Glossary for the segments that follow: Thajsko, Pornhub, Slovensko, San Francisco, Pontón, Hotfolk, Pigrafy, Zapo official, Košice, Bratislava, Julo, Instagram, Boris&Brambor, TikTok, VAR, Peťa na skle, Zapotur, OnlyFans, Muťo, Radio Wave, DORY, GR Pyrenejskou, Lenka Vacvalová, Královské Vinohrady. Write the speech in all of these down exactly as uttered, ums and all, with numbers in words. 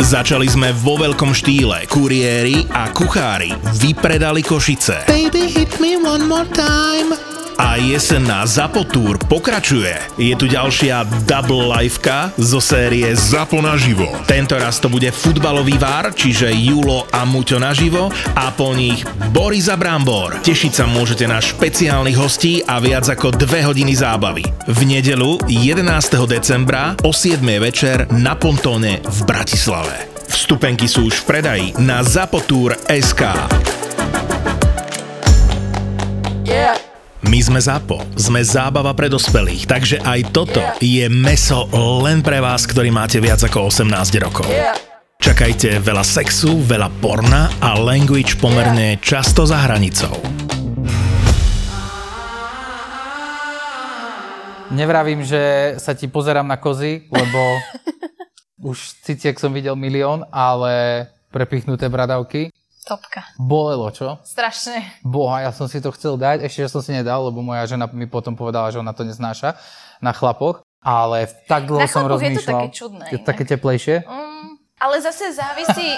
Začali sme vo veľkom štýle. Kuriéri a kuchári vypredali Košice. Baby, hit me one more time. A jesenná Zapotur pokračuje. Je tu ďalšia double liveka zo série Zapo naživo. Tento raz to bude futbalový VAR, čiže Julo a Muťo naživo a po nich Boris&Brambor. Tešiť sa môžete na špeciálnych hostí a viac ako dve hodiny zábavy. V nedeľu jedenásteho decembra o siedmej večer na Pontóne v Bratislave. Vstupenky sú už v predaji na zapotur bodka es ká. Yeah. My sme Zapo, sme zábava pre dospelých, takže aj toto je meso len pre vás, ktorý máte viac ako osemnásť rokov. Čakajte veľa sexu, veľa porna a language pomerne často za hranicou. Nevravím, že sa ti pozerám na kozy, lebo už ciciek som videl milión, ale prepichnuté bradavky. Topka. Bolelo, čo? Strašne. Boha, ja som si to chcel dať, ešte, že som si nedal, lebo moja žena mi potom povedala, že ona to neznáša na chlapoch, ale tak dlho som rozmýšľal. Na chlapoch je to také čudné. Je to také teplejšie? Mm, ale zase závisí,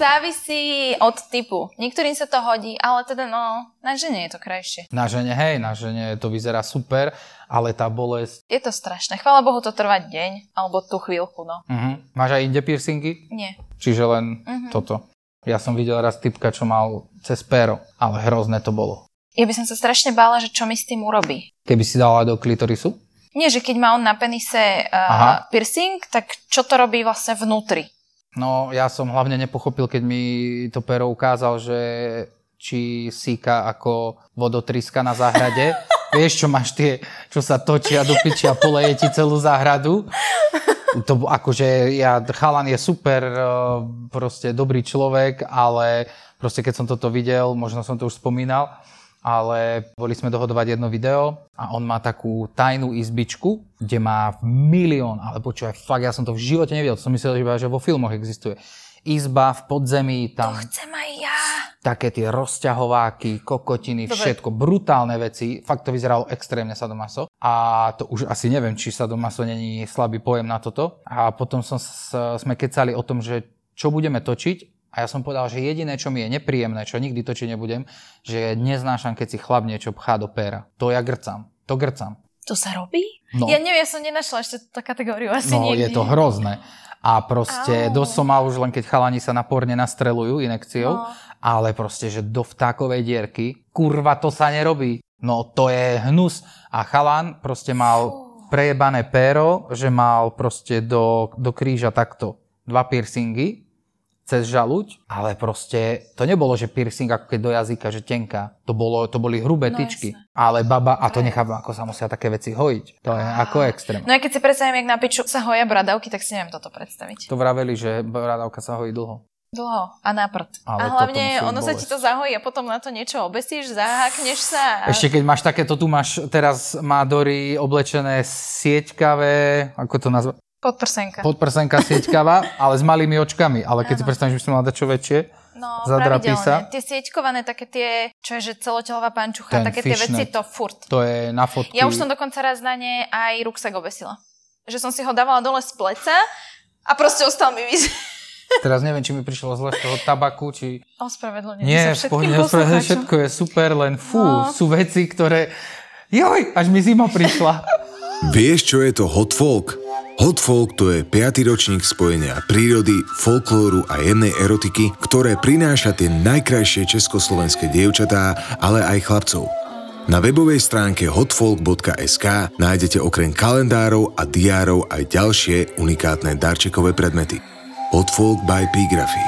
závisí od typu. Niektorým sa to hodí, ale teda no, na žene je to krajšie. Na žene, hej, na žene to vyzerá super, ale tá bolesť... Je to strašné. Chvála Bohu, to trvá deň, alebo tú chvíľku, no. Uh-huh. Máš aj inde piercingy? Nie. Čiže len uh-huh. toto. Ja som videl raz typka, čo mal cez péro, ale hrozné to bolo. Ja by som sa strašne bála, že čo mi s tým urobí. Keby si dala do klitorisu? Nie, že keď má on na penise uh, piercing, tak čo to robí vlastne vnútri? No, ja som hlavne nepochopil, keď mi to péro ukázal, že či síka ako vodotryska na záhrade. Vieš, čo máš tie, čo sa točia do piči a poleje ti celú záhradu? To akože ja, chalan je super, proste dobrý človek, ale proste keď som toto videl, možno som to už spomínal, ale boli sme dohodovať jedno video a on má takú tajnú izbičku, kde má milión, ale počúvaj, fakt, ja som to v živote nevidel, to som myslel, že vo filmoch existuje. Izba v podzemí, tam... To chcem aj ja! Také tie rozťahováky, kokotiny, dobre. Všetko, brutálne veci. Fakt to vyzeralo extrémne sadomaso. A to už asi neviem, či sadomaso není slabý pojem na toto. A potom som s, sme kecali o tom, že čo budeme točiť. A ja som povedal, že jediné, čo mi je nepríjemné, čo nikdy točiť nebudem, že neznášam, keď si chlap niečo pchá do péra. To ja grcam. To grcam. To sa robí? No. Ja neviem, ja som nenašla ešte túto kategóriu asi no, nikdy. No, je to hrozné. A proste oh. dosť som mal už len, keď chalani sa na porne nastreľujú inekciou, oh. ale proste, že do vtákovej dierky, kurva, to sa nerobí. No to je hnus. A chalan proste mal uh. prejebané péro, že mal proste do, do kríža takto dva piercingy cez žaluď, ale proste to nebolo, že piercing ako keď do jazyka, že tenká. To, bolo, to boli hrubé no, tyčky. Jasne. Ale baba, a to nechávam, ako sa musia také veci hojiť. To je ah. ako extrém. No a keď si predstavím, jak na piču sa hoja bradavky, tak si neviem toto predstaviť. To vraveli, že bradavka sa hojí dlho. Dlho a na prd. Ale a hlavne ono bolesť. Sa ti to zahojí a potom na to niečo obesíš, zahákneš sa. A... Ešte keď máš takéto, tu máš, teraz má Dory oblečené sieťkavé, ako to nazva? Podprsenka. Podprsenka sieťkavá, ale s malými očkami. Ale keď ano. Si predstavíš, že by som mala dať čo väčšie, no, zadrapí sa. Tie sieťkované, také tie, čo je, že celotelová pančucha, ten také tie veci, to furt. To je na fotky. Ja už som dokonca raz na ne aj ruksak obesila. Že som si ho dávala dole z pleca a proste ostal mi vyzerať. Teraz neviem, či mi prišlo zle z toho tabaku, či... Ospravedlňujem sa všetkým poslucháčom. Všetko je super, len fú, no. sú veci, ktoré... Joj, až mi zima prišla. Vieš, čo je to Hotfolk? Hotfolk to je piaty ročník spojenia prírody, folklóru a jemnej erotiky, ktoré prináša tie najkrajšie československé dievčatá, ale aj chlapcov. Na webovej stránke hotfolk bodka es ká nájdete okrem kalendárov a diárov aj ďalšie unikátne darčekové predmety. Hotfolk by Pigrafy.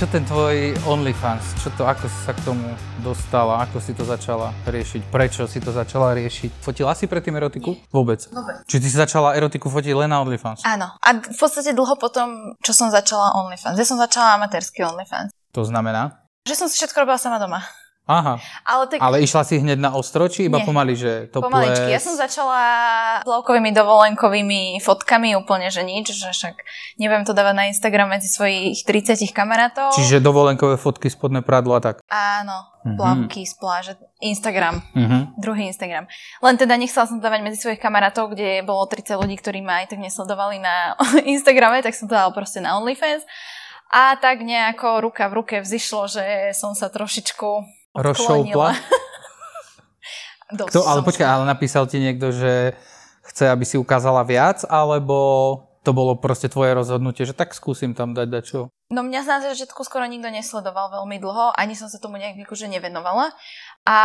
Čo ten tvoj OnlyFans, čo to, ako si sa k tomu dostala, ako si to začala riešiť, prečo si to začala riešiť? Fotila si predtým erotiku? Nie. Vôbec? Vôbec. Či ty si začala erotiku fotiť len na OnlyFans? Áno. A v podstate dlho potom, čo som začala OnlyFans. Ja som začala amatérsky OnlyFans. To znamená? Že som si všetko robila sama doma. Aha, ale, tak... ale išla si hneď na ostro, či iba nie. Pomaly, že to pomaličky. Ples... Ja som začala plavkovými dovolenkovými fotkami, úplne, že nič, že však nebudem to dávať na Instagram medzi svojich tridsať kamarátov. Čiže dovolenkové fotky, spodné prádlo a tak. Áno, mm-hmm. Plavky z pláže, Instagram, mm-hmm. Druhý Instagram. Len teda nechcela som dávať medzi svojich kamarátov, kde bolo tridsať ľudí, ktorí ma aj tak nesledovali na Instagrame, tak som to dala proste na OnlyFans. A tak nejako ruka v ruke vzišlo, že som sa trošičku... Rozšoupla? Kto, ale počkaj, ale napísal ti niekto, že chce, aby si ukázala viac, alebo to bolo proste tvoje rozhodnutie, že tak skúsim tam dať dačo? No mňa z začiatku skoro nikto nesledoval veľmi dlho, ani som sa tomu nejak akože nevenovala a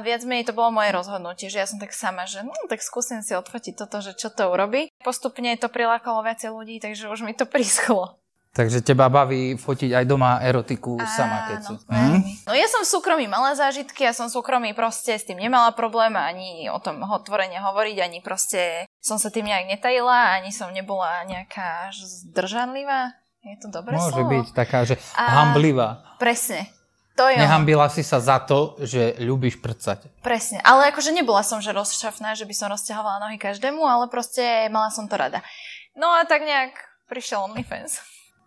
viac menej to bolo moje rozhodnutie, že ja som tak sama, že no tak skúsim si odfotiť toto, že čo to urobí. Postupne to prilákalo viacej ľudí, takže už mi to prísklo. Takže teba baví fotiť aj doma erotiku Á, sama, keď si... No, hm? no ja som v súkromí mala zážitky, ja som v súkromí proste s tým nemala problém ani o tom otvorene hovoriť, ani proste som sa tým nejak netajila, ani som nebola nejaká zdržanlivá. Je to dobré Môže slovo? Môže byť taká, že A... hamblivá. Presne. To je Nehambila si sa za to, že ľubíš prcať. Presne, ale akože nebola som že rozšafná, že by som rozťahovala nohy každému, ale proste mala som to rada. No a tak nejak prišiel OnlyFans.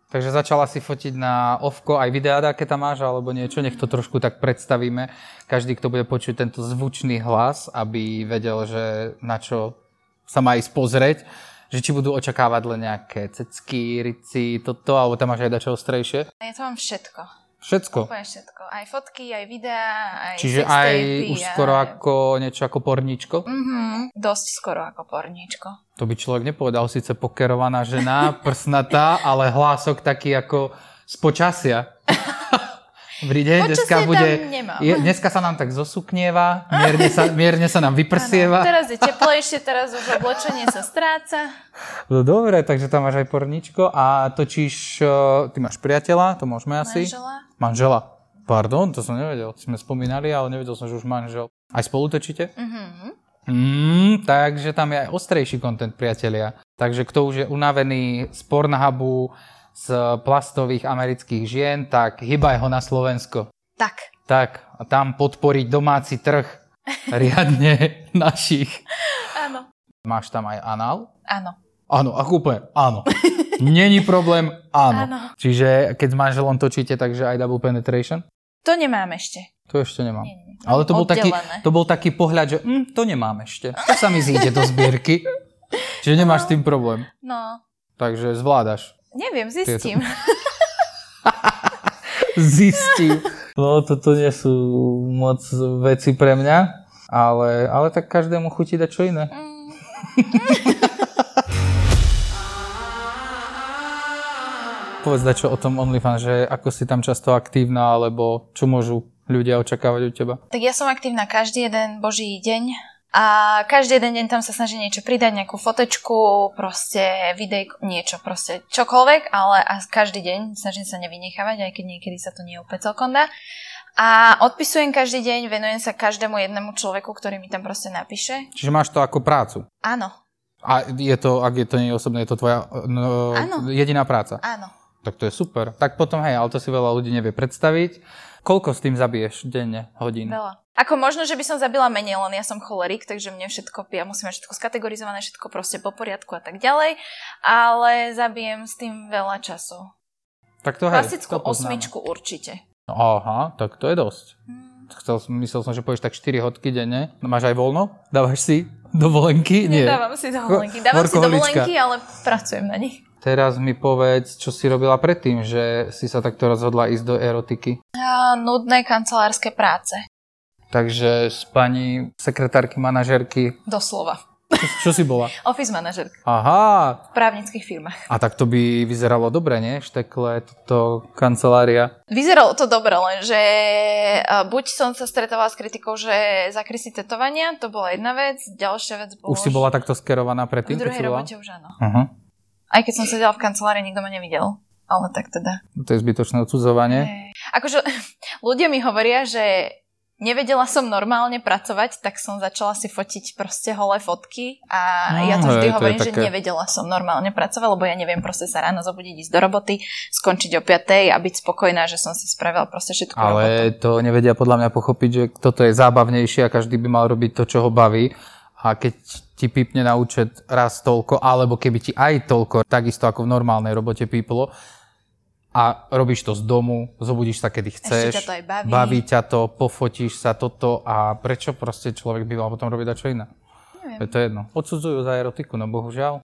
Takže začala si fotiť na ovko, aj videá, aké tam máš, alebo niečo, nech to trošku tak predstavíme. Každý, kto bude počuť tento zvučný hlas, aby vedel, že na čo sa má ísť pozrieť, že či budú očakávať len nejaké cecky, rici, toto, alebo tam máš aj dačo ostrejšie. Ja to mám všetko. Všetko? Úplne všetko. Aj fotky, aj videá, aj Čiže aj už aj... skoro ako niečo ako porníčko? Mhm, dosť skoro ako porníčko. To by človek nepovedal, síce pokerovaná žena, prsnatá, ale hlások taký ako z počasia. Vríde, dneska bude... Je, dneska sa nám tak zosuknieva, mierne sa, mierne sa nám vyprsieva. Ano, teraz je teplejšie, teraz už obločenie sa stráca. No dobre, takže tam máš aj porničko a točíš... Ty máš priateľa, to môžeme asi... Manžela. Manžela. Pardon, to som nevedel. Sme spomínali, ale nevedel som, že už manžel. Aj spolu točíte? Mhm. Mm, takže tam je aj ostrejší content, priatelia. Takže kto už je unavený z Pornhubu, z plastových amerických žien, tak hýbaj ho na Slovensko. Tak. Tak. A tam podporiť domáci trh riadne našich. Áno. Máš tam aj anál? Áno. Áno, a úplne áno. Není problém, áno. Áno. Čiže keď s manželom točíte, takže aj double penetration? To nemám ešte. To ešte nemám. Nie, nie. Ale to bol, taký, to bol taký pohľad, že mm, to nemám ešte. To sa mi zíde do zbierky. Čiže nemáš no. s tým problém. No. Takže zvládaš. Neviem, zistím. Zistím. No toto nie sú moc veci pre mňa, ale, ale tak každému chutí dať čo iné. Mm. Povedz dačo o tom OnlyFans, že ako si tam často aktívna, alebo čo môžu ľudia očakávať od teba? Tak ja som aktívna každý jeden boží deň a každý jeden deň tam sa snažím niečo pridať, nejakú fotečku, proste videjko, niečo, proste čokoľvek, ale a každý deň snažím sa nevynechávať, aj keď niekedy sa to nie úplne celkom dá. A odpisujem každý deň, venujem sa každému jednému človeku, ktorý mi tam proste napíše. Čiže máš to ako prácu? Áno. A je to, ak je to nie osobné, je to tvoja no, jediná práca? Áno. Tak to je super. Tak potom, hej, ale to si veľa ľudí nevie predstaviť. Koľko s tým zabiješ denne hodín? Veľa. Ako možno, že by som zabila menej, len ja som cholerik, takže mne všetko, ja musím mať všetko skategorizované, všetko proste po poriadku a tak ďalej, ale zabijem s tým veľa času. Tak to hej, klasickú osmičku určite. Aha, tak to je dosť. Hmm. Chcel, myslel som, že povieš tak štyri hodky denne. Máš aj voľno? Dávaš si dovolenky? Nie. Nedávam si dovolenky. Dávam si dovolenky, ale pracujem na nich. Teraz mi povedz, čo si robila predtým, že si sa takto rozhodla ísť do erotiky. A, nudné kancelárske práce. Takže s pani sekretárky, manažérky... Doslova. Čo, čo si bola? Office manažérka. Aha. V právnických firmách. A tak to by vyzeralo dobre, nie? Štekle, toto kancelária. Vyzeralo to dobre, lenže buď som sa stretovala s kritikou, že zakry si tetovania, to bola jedna vec, ďalšia vec bola... Už si bola takto skerovaná predtým? V druhej robote už áno. Aha. Aj keď som sedela v kancelárii, nikto ma nevidel. ale tak teda. To je zbytočné odsudzovanie. Akože ľudia mi hovoria, že nevedela som normálne pracovať, tak som začala si fotiť proste holé fotky a no, ja to vždy hej, hovorím, to že také... nevedela som normálne pracovať, lebo ja neviem proste sa ráno zobudiť, ísť do roboty, skončiť o piatej a byť spokojná, že som si spravila proste všetko robotu. Ale to nevedia podľa mňa pochopiť, že toto je zábavnejšie a každý by mal robiť to, čo ho baví. A keď ti pípne na účet raz toľko, alebo keby ti aj toľko, takisto ako v normálnej robote píplo, a robíš to z domu, zobudíš sa, kedy chceš, ešte ťa to aj baví. baví ťa to, pofotíš sa toto a prečo proste človek by mal potom robiť dačo iné? Neviem. Je to jedno. Odsudzujú za erotiku, no bohužiaľ.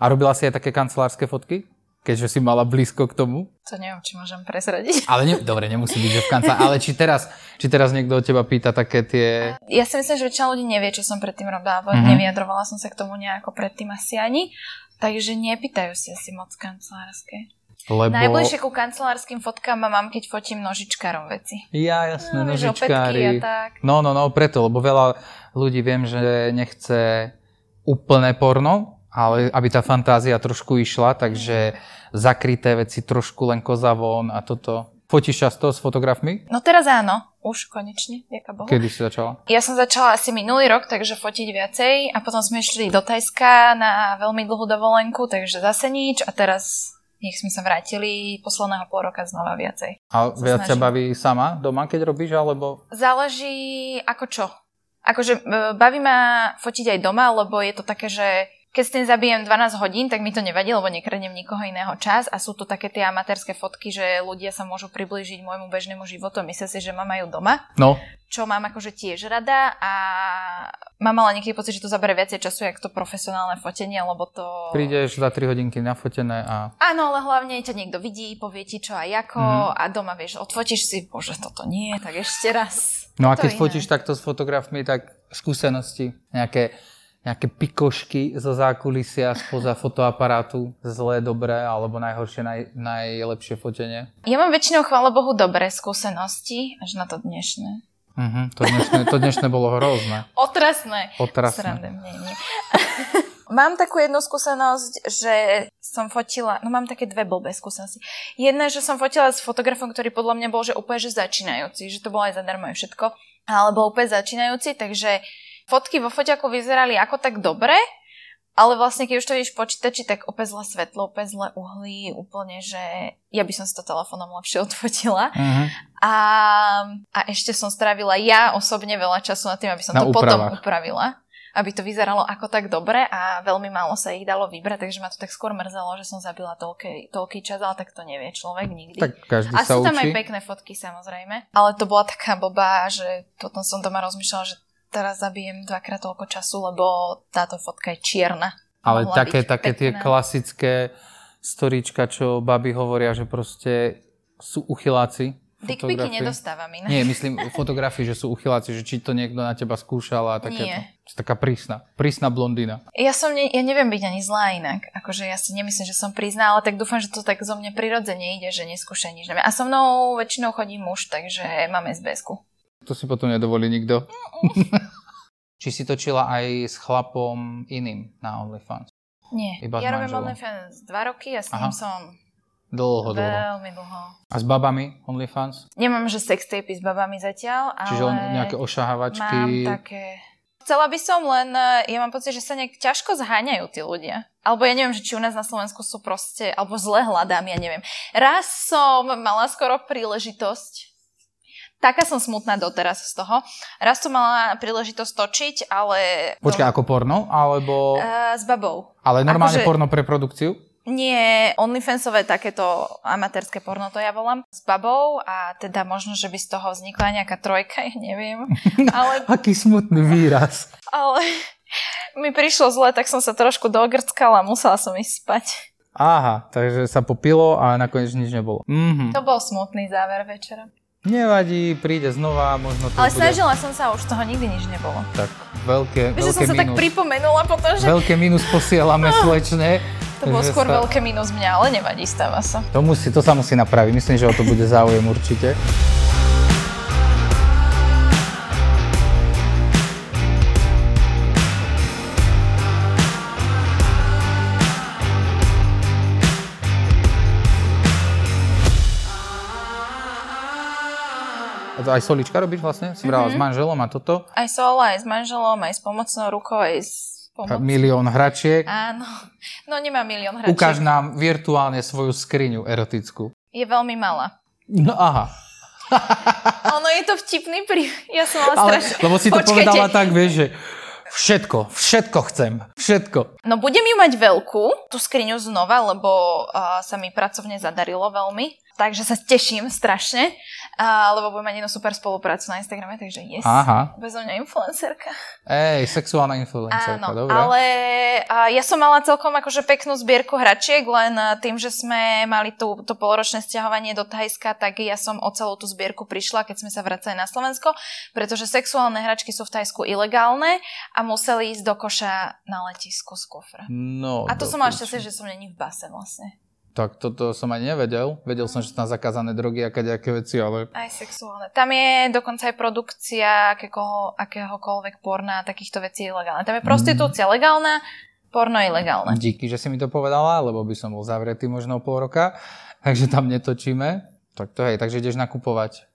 A robila si aj také kancelárske fotky? Keďže si mala blízko k tomu? To neviem, či môžem presradiť. Ale ne, dobre, nemusí byť, že v kancelárii. Ale či teraz, či teraz niekto od teba pýta také tie... Ja si myslím, že väčšina ľudí nevie, čo som predtým robila. Mm-hmm. Nevyjadrovala som sa k tomu nejako predtým asi ani. Takže nepýtajú si asi moc kancelárske. Lebo... Najbližšie ku kancelárským fotkám mám, keď fotím nožičkárom veci. Ja, jasné, no, nožičkári. Tak. No, no, no, preto, lebo veľa ľudí viem, že nechce úplné porno, ale aby tá fantázia trošku išla, takže zakryté veci, trošku len koza von a toto. Fotíš často s fotografmi? No teraz áno, už konečne, ďaká Bohu. Kedy si začala? Ja som začala asi minulý rok, takže fotiť viacej a potom sme išli do Thajska na veľmi dlhú dovolenku, takže zase nič a teraz... Nech sme sa vrátili posledného pol roka znova viacej. A viac ťa baví sama doma, keď robíš, alebo? Záleží ako čo. Akože baví ma fotiť aj doma, lebo je to také, že keď s tým zabijem dvanásť hodín, tak mi to nevadí, lebo nekradnem nikoho iného čas a sú to také tie amatérske fotky, že ľudia sa môžu priblížiť môjmu bežnému životu. Myslím si, že mám aj doma, no. Čo mám akože tiež rada a mám ale nieký pocit, že to zabere viacej času, jak to profesionálne fotenie, lebo to... Prídeš za tri hodinky nafotené a... Áno, ale hlavne ťa niekto vidí, povie ti čo aj ako mm. a doma vieš, odfotíš si, bože, toto nie, tak ešte raz. No a keď iné. Fotíš takto s fotografmi, tak skúsenosti nejaké... Nejaké pikošky zo zákulisia, spoza fotoaparátu, zlé, dobré, alebo najhoršie, naj, najlepšie fotenie? Ja mám väčšinou, chvála Bohu, dobré skúsenosti, až na to dnešné. Uh-huh, to, dnešné to dnešné bolo hrozné. Otrasné. Otrasné. Srande, nie, nie. Mám takú jednu skúsenosť, že som fotila, no mám také dve blbé skúsenosti. Jedna, že som fotila s fotografom, ktorý podľa mňa bol, že úplne že začínajúci, že to bolo aj zadarmo aj všetko, ale bol úplne začínajúci, takže... Fotky vo foťaku vyzerali ako tak dobre, ale vlastne keď už to vidíš v počítači, tak opäť zle svetlo, opäť zle uhlí, úplne, že ja by som si to telefónom lepšie odfotila. Uh-huh. A, a ešte som strávila ja osobne veľa času nad tým, aby som na to úpravách. Potom upravila. Aby to vyzeralo ako tak dobre a veľmi málo sa ich dalo vybrať, takže ma to tak skôr mrzelo, že som zabila toľký, toľký čas, ale tak to nevie človek nikdy. Tak každý a sa sú tam učí. Aj pekné fotky, samozrejme. Ale to bola taká blbá, že potom som doma rozmýšľala, že teraz zabijem dvakrát toľko času, lebo táto fotka je čierna. Ale Mohla také, také tie klasické storička, čo baby hovoria, že proste sú uchyláci. Dickpiky nedostávam inak. Nie, myslím fotografii, že sú uchyláci, že či to niekto na teba skúšala a takéto. Taká prísna, prísna blondína. Ja som, ne, ja neviem byť ani zlá inak. Akože ja si nemyslím, že som prísna, ale tak dúfam, že to tak zo mňa prirodzene ide, že neskúša nič. A so mnou väčšinou chodí muž, takže mám es bé esku. To si potom nedovolí nikto. Či si točila aj s chlapom iným na OnlyFans? Nie. Iba ja robím OnlyFans dva roky a s ním som... Dlho, dlho. Veľmi dlho. A s babami OnlyFans? Nemám, že sextapy s babami zatiaľ, ale... Čiže len nejaké ošahavačky? Mám také... Chcela by som len... Ja mám pocit, že sa nejak ťažko zháňajú tí ľudia. Alebo ja neviem, že či u nás na Slovensku sú proste... Alebo zle hľadám, ja neviem. Raz som mala skoro príležitosť... Taká som smutná doteraz z toho. Raz som mala príležitosť točiť, ale... Počkaj, ako porno? Alebo... Uh, s babou. Ale normálne akože... porno pre produkciu? Nie, OnlyFansové takéto amatérske porno, to ja volám. S babou a teda možno, že by z toho vznikla nejaká trojka, ja neviem. Ale... Aký smutný výraz. Ale mi prišlo zle, tak som sa trošku dogrckala a musela som ísť spať. Aha, takže sa popilo a nakoniec nič nebolo. Mm-hmm. To bol smutný záver večera. Nevadí, príde znova, možno to Ale bude... snažila som sa, už toho nikdy nič nebolo. Tak, veľké, veľké mínus. Že som sa minus. Tak pripomenula potom, že... Veľké mínus posielame slečne. To bolo skôr sa... veľké mínus mňa, ale nevadí, stáva sa. To, musí, to sa musí napraviť, myslím, že o to bude záujem určite. Aj solička robíš vlastne? Si brala mm-hmm. s manželom a toto? Aj sol, aj s manželom, aj s pomocnou rukou, aj s pomocnou... Milión hračiek. Áno. No nemá milión hračiek. Ukáž nám virtuálne svoju skriňu erotickú. Je veľmi malá. No aha. Ono je to vtipný pri... Ja som mala strašne... Lebo si to Počkajte. povedala tak, vieš, že... Všetko, všetko chcem, všetko. No budem ju mať veľkú, tú skriňu znova, lebo uh, sa mi pracovne zadarilo veľmi. Takže sa teším strašne, uh, lebo budem mať jednu super spoluprácu na Instagrame, takže yes. Aha. Bezomňa influencerka. Ej, sexuálna influencerka, dobre. Ale uh, ja som mala celkom akože peknú zbierku hračiek, len uh, tým, že sme mali tú, to poloročné stiahovanie do Thajska, tak ja som o celú tú zbierku prišla, keď sme sa vracali na Slovensko, pretože sexuálne hračky sú v Thajsku ilegálne a museli ísť do koša na letisku z kufra. No, a to som mala šťastie, že som není v base vlastne. Tak toto som ani nevedel. Vedel som, že sú tam zakázané drogy a kadejaké veci, ale... Aj sexuálne. Tam je dokonca aj produkcia akého, akéhokoľvek porna a takýchto vecí ilegálne. Tam je prostitúcia mm. legálna, porno ilegálne. Díky, že si mi to povedala, lebo by som bol zavretý možno pol roka. Takže tam netočíme. Tak to hej, takže ideš nakupovať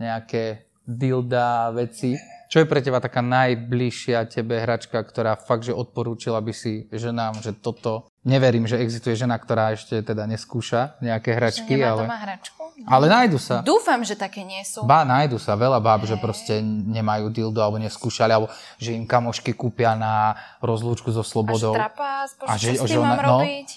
nejaké dilda veci. Čo je pre teba taká najbližšia tebe hračka, ktorá fakt, že odporúčila by si ženám, že toto... Neverím, že existuje žena, ktorá ešte teda neskúša nejaké hračky, nemá ale... doma hračku? No. Ale nájdu sa. Dúfam, že také nie sú. Bá, nájdu sa. Veľa báb, že proste nemajú dildo alebo neskúšali, alebo že im kamošky kúpia na rozlúčku so slobodou. Až trapás, počuť, čo s tým mám no, robiť?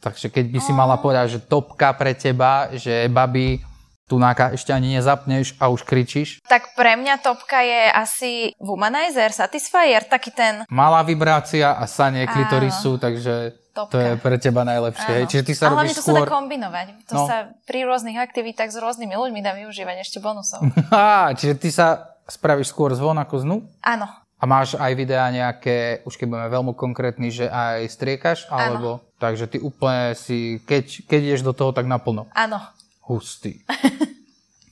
Takže keď by si mala povedať, že topka pre teba, že babi, tunáka ešte ani nezapneš a už kričíš. Tak pre mňa topka je asi womanizer, satisfier, taký ten... Malá vibrácia a sanie klitorisu, takže... Topka. To je pre teba najlepšie. Čiže ty sa ale robíš to skôr... sa dá kombinovať. To no. sa pri rôznych aktivitách s rôznymi ľuďmi dá využívať ešte bonusov. Á, čiže ty sa spravíš skôr zvon ako znú? Áno. A máš aj videá nejaké, už keď budeme veľmi konkrétni, že aj striekaš? Alebo... Áno. Takže ty úplne si, keď, keď ideš do toho, tak naplno. Áno. Hustý.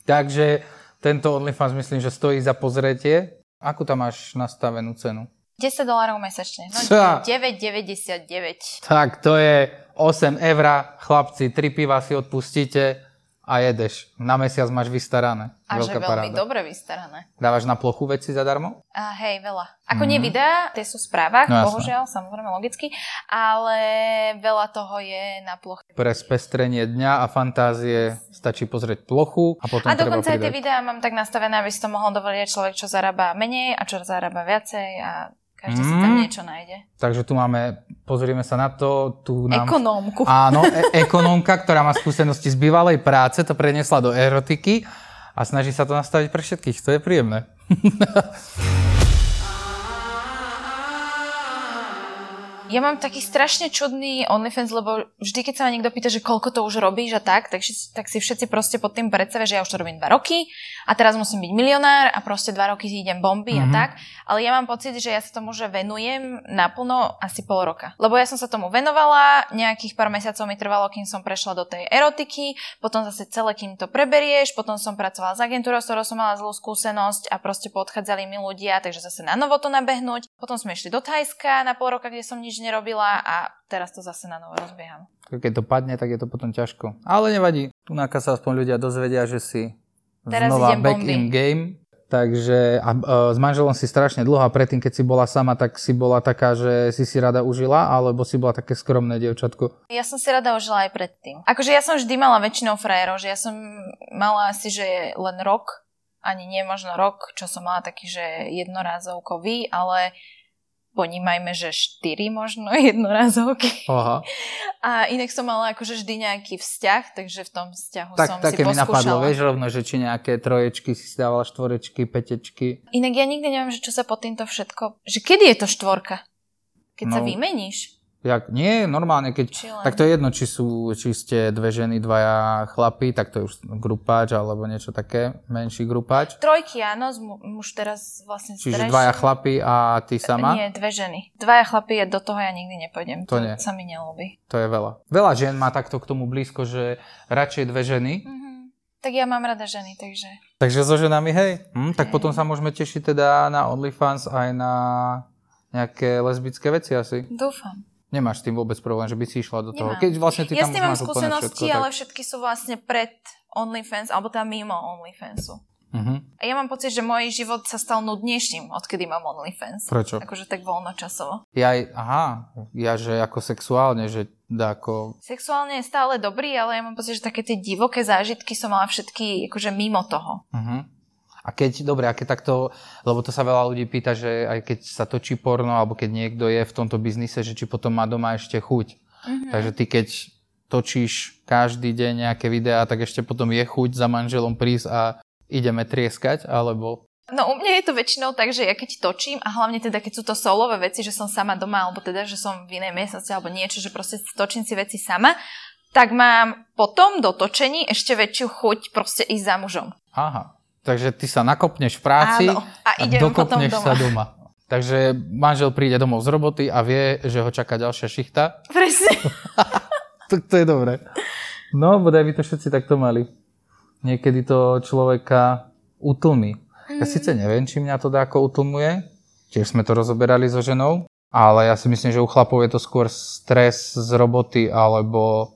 Takže tento OnlyFans myslím, že stojí za pozretie. Akú tam máš nastavenú cenu? desať dolárov mesačne. No, deväť deväťdesiatdeväť. Tak to je osem eur. Chlapci, tri piva si odpustíte a jedeš. Na mesiac máš vystarané. A veľká že veľmi paráda. Dobre vystarané. Dávaš na plochu veci zadarmo? A hej, veľa. Ako mm. nie videá, tie sú v správach, no, bohužiaľ, samozrejme logicky, ale veľa toho je na plochu. Pre spestrenie dňa a fantázie stačí pozrieť plochu a potom a treba pridať. A dokonca aj tie videá mám tak nastavené, aby si to mohol dovoliť človek, čo zarába menej a čo zarába viacej a... Každý si tam niečo nájde. Takže tu máme, pozrieme sa na to. Tu nám... Ekonómku. Áno, e- ekonómka, ktorá má skúsenosti z bývalej práce, to preniesla do erotiky a snaží sa to nastaviť pre všetkých. To je príjemné. Ja mám taký strašne čudný OnlyFans, lebo vždy, keď sa ma niekto pýta, že koľko to už robíš a tak, tak, tak si všetci proste pod tým predstavia, že ja už to robím dva roky a teraz musím byť milionár a proste dva roky si idem bomby mm-hmm. a tak. Ale ja mám pocit, že ja sa tomu že venujem naplno asi pol roka. Lebo ja som sa tomu venovala, nejakých pár mesiacov mi trvalo, kým som prešla do tej erotiky, potom zase celé, kým to preberieš, potom som pracovala s agentúrou, s ktorou som mala zlú skúsenosť a proste podchádzali mi ľudia, takže zase na novo to nabehnúť. Potom sme išli do Thajska na pol roka, kde som nič nerobila a teraz to zase na novo rozbieham. Keď to padne, tak je to potom ťažko. Ale nevadí. Tunáka sa aspoň ľudia dozvedia, že si teraz znova back bomby. In game. Takže a, a, s manželom si strašne dlho a predtým, keď si bola sama, tak si bola taká, že si si rada užila, alebo si bola také skromné dievčatko? Ja som si rada užila aj predtým. Akože ja som vždy mala väčšinou frajerov, že ja som mala asi, že len rok, ani nie možno rok, čo som mala taký, že jednorázovkový, ale ponímajme, že štyri možno jednorazovky. Aha. A inak som mala akože vždy nejaký vzťah, takže v tom vzťahu tak, som si poskúšala. Tak také mi napadlo, vieš rovno, že či nejaké troječky si dávala, štvorečky, pätečky. Inak ja nikdy neviem, že čo sa pod týmto všetko... Že kedy je to štvorka? Keď no, sa vymeníš? Jak? Nie, normálne, keď... Len... Tak to je jedno, či sú či ste dve ženy, dvaja chlapi, tak to je už grupáč alebo niečo také, menší grupáč. Trojky, áno, už teraz vlastne... Čiže starejší. Dvaja chlapi a ty sama? Nie, dve ženy. Dvaja chlapi, do toho ja nikdy nepôjdem. To, to nie. Sa mi neľúbi. To je veľa. Veľa žien má takto k tomu blízko, že radšej dve ženy. Mm-hmm. Tak ja mám rada ženy, takže... Takže so ženami, hej. Hm, tak hej. Potom sa môžeme tešiť teda na OnlyFans aj na nejaké lesbické veci asi. Dúfam. Nemáš s tým vôbec problém, že by si išla do toho. Nemám. Keď vlastne ty ja tam už máš úplne všetko. Ja s tým mám skúsenosti, ale všetky sú vlastne pred OnlyFans, alebo tam mimo OnlyFansu. Uh-huh. A ja mám pocit, že môj život sa stal nudnejším, odkedy mám OnlyFans. Prečo? Akože tak voľnočasovo. Ja aj, aha, ja že ako sexuálne, že ako... Sexuálne je stále dobrý, ale ja mám pocit, že také tie divoké zážitky som mala všetky akože mimo toho. Uh-huh. A keď, dobre, a keď takto, lebo to sa veľa ľudí pýta, že aj keď sa točí porno, alebo keď niekto je v tomto biznise, že či potom má doma ešte chuť. Uh-huh. Takže ty keď točíš každý deň nejaké videá, tak ešte potom je chuť za manželom prísť a ideme trieskať, alebo... No u mňa je to väčšinou tak, že ja keď točím a hlavne teda keď sú to solové veci, že som sama doma, alebo teda, že som v inej miestnosti alebo niečo, že proste točím si veci sama, tak mám potom do točení ešte väčšiu chuť proste ísť za mužom. Aha, takže ty sa nakopneš v práci. Áno, a, a dokopneš doma. sa doma. Takže manžel príde domov z roboty a vie, že ho čaká ďalšia šichta. Presne. to, to je dobré. No, bodaj by to všetci takto mali. Niekedy to človeka utlmí. Ja síce neviem, či mňa to dáko utlmuje, tiež sme to rozoberali so ženou, ale ja si myslím, že u chlapov je to skôr stres z roboty alebo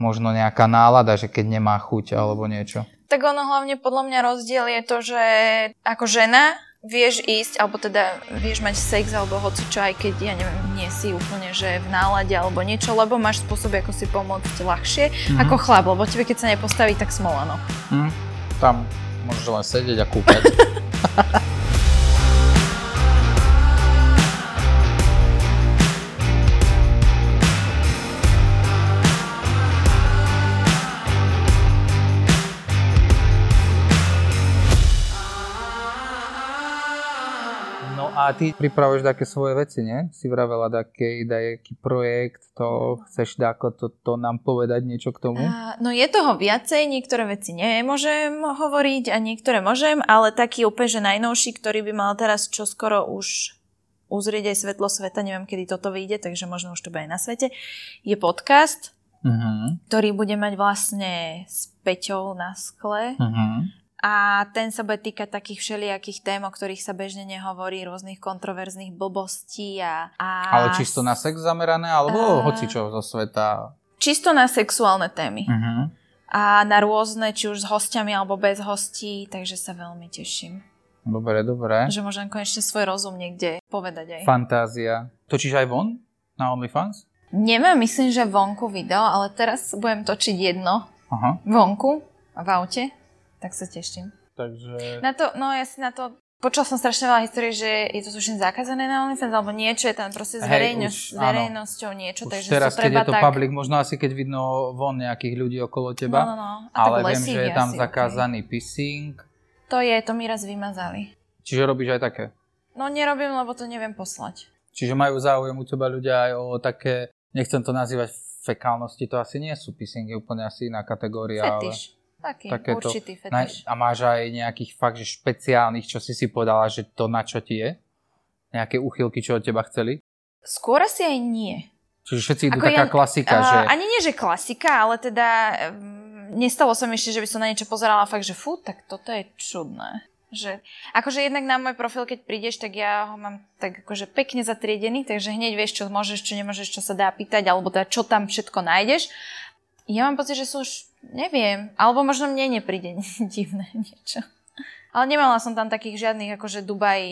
možno nejaká nálada, že keď nemá chuť alebo niečo. Tak ono hlavne podľa mňa rozdiel je to, že ako žena vieš ísť, alebo teda vieš mať sex alebo hocičo, aj keď, ja neviem, nie si úplne, že v nálade alebo niečo, lebo máš spôsob, ako si pomôcť ľahšie, mm-hmm. ako chlap, lebo tebe keď sa nepostaví, tak smolano. Mm. Tam môžeš len sedieť a kúkať. A ty pripravuješ také svoje veci, nie? Si vravela taký projekt, to chceš dáko to, to nám povedať niečo k tomu? Uh, no je toho viacej, niektoré veci nemôžem hovoriť a niektoré môžem, ale taký úplne, že najnovší, ktorý by mal teraz čoskoro už uzrieť aj svetlo sveta, neviem, kedy toto vyjde, takže možno už to bude aj na svete, je podcast, uh-huh. ktorý bude mať vlastne s Peťou na skle. Uh-huh. A ten sa bude týkať takých všelijakých tém, o ktorých sa bežne nehovorí, rôznych kontroverzných blbostí a... a... Ale čisto na sex zamerané, alebo uh... hocičo zo sveta? Čisto na sexuálne témy. Uh-huh. A na rôzne, či už s hostiami, alebo bez hostí, takže sa veľmi teším. Dobre, dobre. Že môžem konečne svoj rozum niekde povedať aj. Fantázia. Točíš aj von? Na OnlyFans? Nemám, myslím, že vonku video, ale teraz budem točiť jedno uh-huh. vonku v aute. Tak sa teším. Takže... Na to, no ja si na to... Počula som strašne veľa histórie, že je to tuším zakázané na OnlyFans, alebo niečo je tam proste s verejnosťou niečo. Už takže teraz, sú treba keď je to tak... public, možno asi keď vidno von nejakých ľudí okolo teba. No, no, no. A ale viem, že je tam asi, zakázaný okay. pissing. To je, to mi raz vymazali. Čiže robíš aj také? No nerobím, lebo to neviem poslať. Čiže majú záujem u teba ľudia aj o také, nechcem to nazývať fekálnosti, to asi nie sú pissingy, úplne asi iná kategória. Fetiš. Ale... Taký, takéto. Určitý fetiš. A máš aj nejakých fakt, že špeciálnych, čo si si podala, že to na čo ti je? Nejaké úchylky, čo od teba chceli? Skôr asi aj nie. Čiže všetci idú ako taká ja, klasika, uh, že... Ani nie, že klasika, ale teda um, nestalo sa mi ešte, že by som na niečo pozerala fakt, že fú, tak toto je čudné. Že, akože jednak na môj profil, keď prídeš, tak ja ho mám tak akože pekne zatriedený, takže hneď vieš, čo môžeš, čo nemôžeš, čo sa dá pýtať, alebo teda čo tam všetko nájdeš. Ja mám pocit, že sú už, neviem, alebo možno mne nepríde divné niečo. Ale nemala som tam takých žiadnych, akože Dubaj,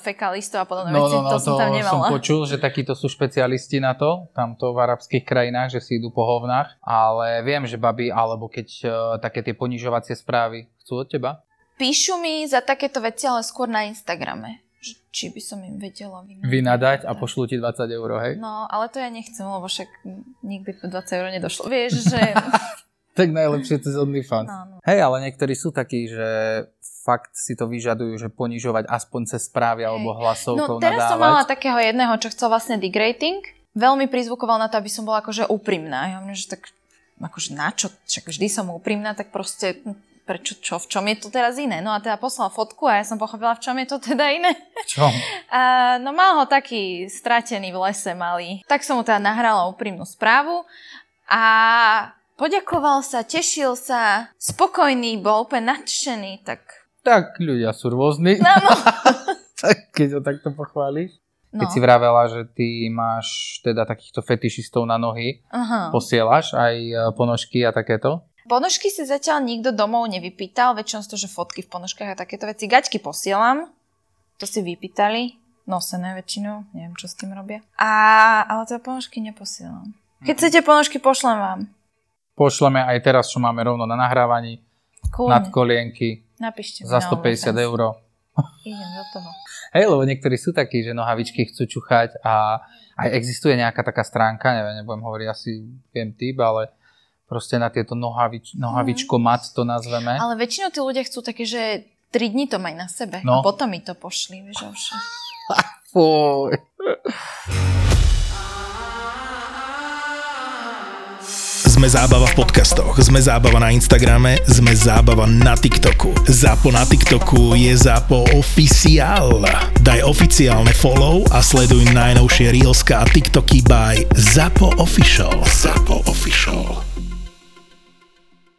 fekalistov a podobné no, veci, no, no, to som tam nemala. No, som počul, že takíto sú špecialisti na to, tamto v arabských krajinách, že si idú po hovnách, ale viem, že babi, alebo keď uh, také tie ponižovacie správy chcú od teba? Píšu mi za takéto veci, ale skôr na Instagrame. Či by som im vedela vynadať. Vynadať a pošlú ti dvadsať eur, hej? No, ale to ja nechcem, lebo však nikdy po dvadsať eur nedošlo. Vieš, že... Tak najlepšie cez OnlyFans. No, no. Hej, ale niektorí sú takí, že fakt si to vyžadujú, že ponižovať aspoň cez správy hej. alebo hlasovkou nadávať. No teraz nadávať. Som mala takého jedného, čo chcel vlastne degrating. Veľmi prizvukoval na to, aby som bola akože úprimná. Ja mňa, že tak akože na čo? Však vždy som úprimná, tak proste... Prečo, čo, v čom je to teraz iné? No a teda poslal fotku a ja som pochopila, v čom je to teda iné. V čom? A, no mal ho taký stratený v lese malý. Tak som mu teda nahrala úprimnú správu a poďakoval sa, tešil sa, spokojný bol, úplne nadšený, tak... Tak ľudia sú rôzni. No, no. Tak keď ho takto pochváliš. Keď no. si vravela, že ty máš teda takýchto fetišistov na nohy, aha. posielaš aj ponožky a takéto? Ponožky si zatiaľ nikto domov nevypýtal, väčšinou to, že fotky v ponožkách a takéto veci. Gaťky posielam, to si vypýtali, nosené väčšinou, neviem, čo s tým robia. A, ale teda ponožky neposielam. Keď chcete ponožky, pošlem vám. Pošleme aj teraz, čo máme rovno na nahrávaní, cool. Nadkolienky, napíšte za stopäťdesiat eur. Idem do toho. Hej, lebo niektorí sú takí, že nohavičky chcú čuchať a aj existuje nejaká taká stránka, neviem, nebudem hovoriť asi, viem typ, ale proste na tieto nohavič, nohavičko mat to nazveme. Ale väčšinou tí ľudia chcú také, že tri dni to maj na sebe. No. A potom mi to pošli, vieš, ovšem. Sme zábava v podcastoch, sme zábava na Instagrame, sme zábava na TikToku. Zapo na TikToku je Zapo official. Daj oficiálne follow a sleduj najnovšie Reelska a TikToky by Zapo official. Zapo official.